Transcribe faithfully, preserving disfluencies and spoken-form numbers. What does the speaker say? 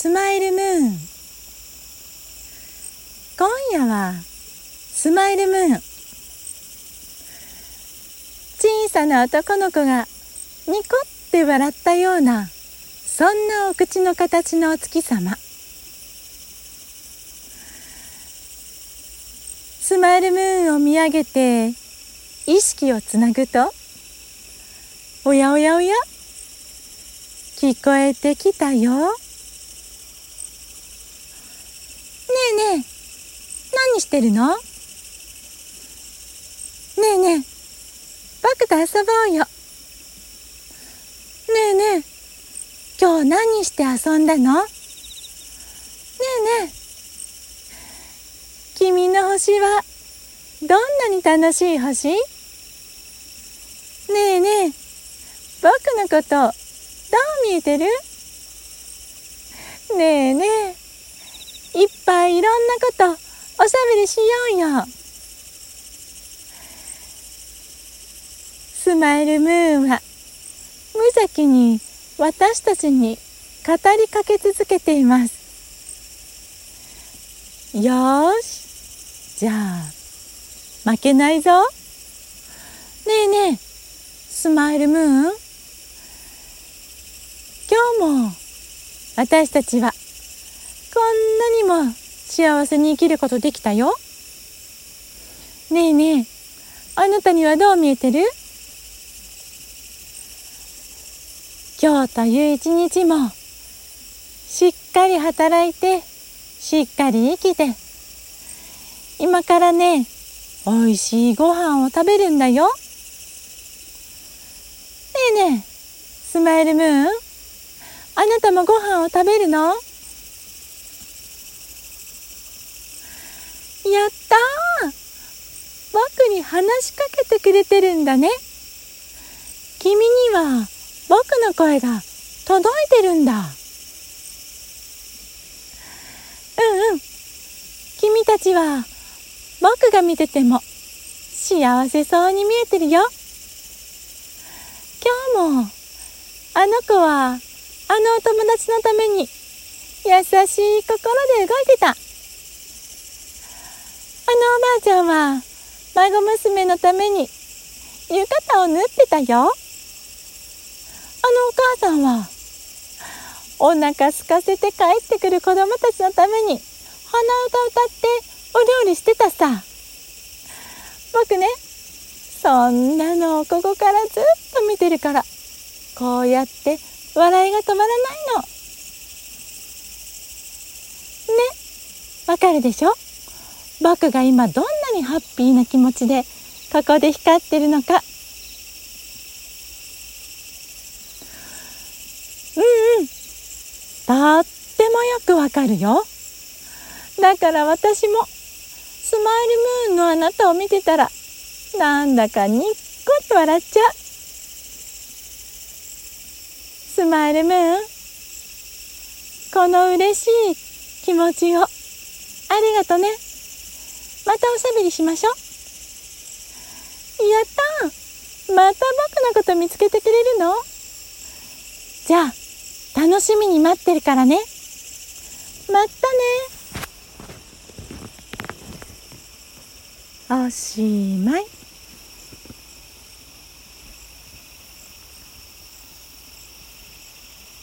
スマイルムーン。今夜はスマイルムーン。小さな男の子がニコって笑ったような、そんなお口の形のお月様。スマイルムーンを見上げて意識をつなぐと、おやおやおや、聞こえてきたよ。ねえねえ、何してるの？ねえねえ、僕と遊ぼうよ。ねえねえ、今日何して遊んだの？ねえねえ、君の星はどんなに楽しい星？ねえねえ、僕のことどう見えてる？ねえねえ、いっぱいいろんなことおしゃべりしようよ。スマイルムーンは無邪気に私たちに語りかけ続けています。よーし、じゃあ負けないぞ。ねえねえ、スマイルムーン、今日も私たちはこんなにも幸せに生きることできたよ。ねえねえ、あなたにはどう見えてる？今日という一日もしっかり働いて、しっかり生きて、今からね、おいしいご飯を食べるんだよ。ねえねえ、スマイルムーン、あなたもご飯を食べるの？やったー！僕に話しかけてくれてるんだね。君には僕の声が届いてるんだ。うんうん。君たちは僕が見てても幸せそうに見えてるよ。今日もあの子はあのお友達のために優しい心で動いてた。あのおばあちゃんは孫娘のために浴衣を縫ってたよ。あのお母さんはお腹空かせて帰ってくる子供たちのために鼻歌歌ってお料理してたさ。僕ね、そんなのをここからずっと見てるから、こうやって笑いが止まらないの。ね、わかるでしょ？僕が今どんなにハッピーな気持ちでここで光ってるのか。うんうん、とってもよくわかるよ。だから私もスマイルムーンのあなたを見てたら、なんだかニッコッと笑っちゃう。スマイルムーン、この嬉しい気持ちをありがとね。またおしゃべりしましょう。やったー、また僕のこと見つけてくれるの？じゃあ楽しみに待ってるからね。またね。おしまい。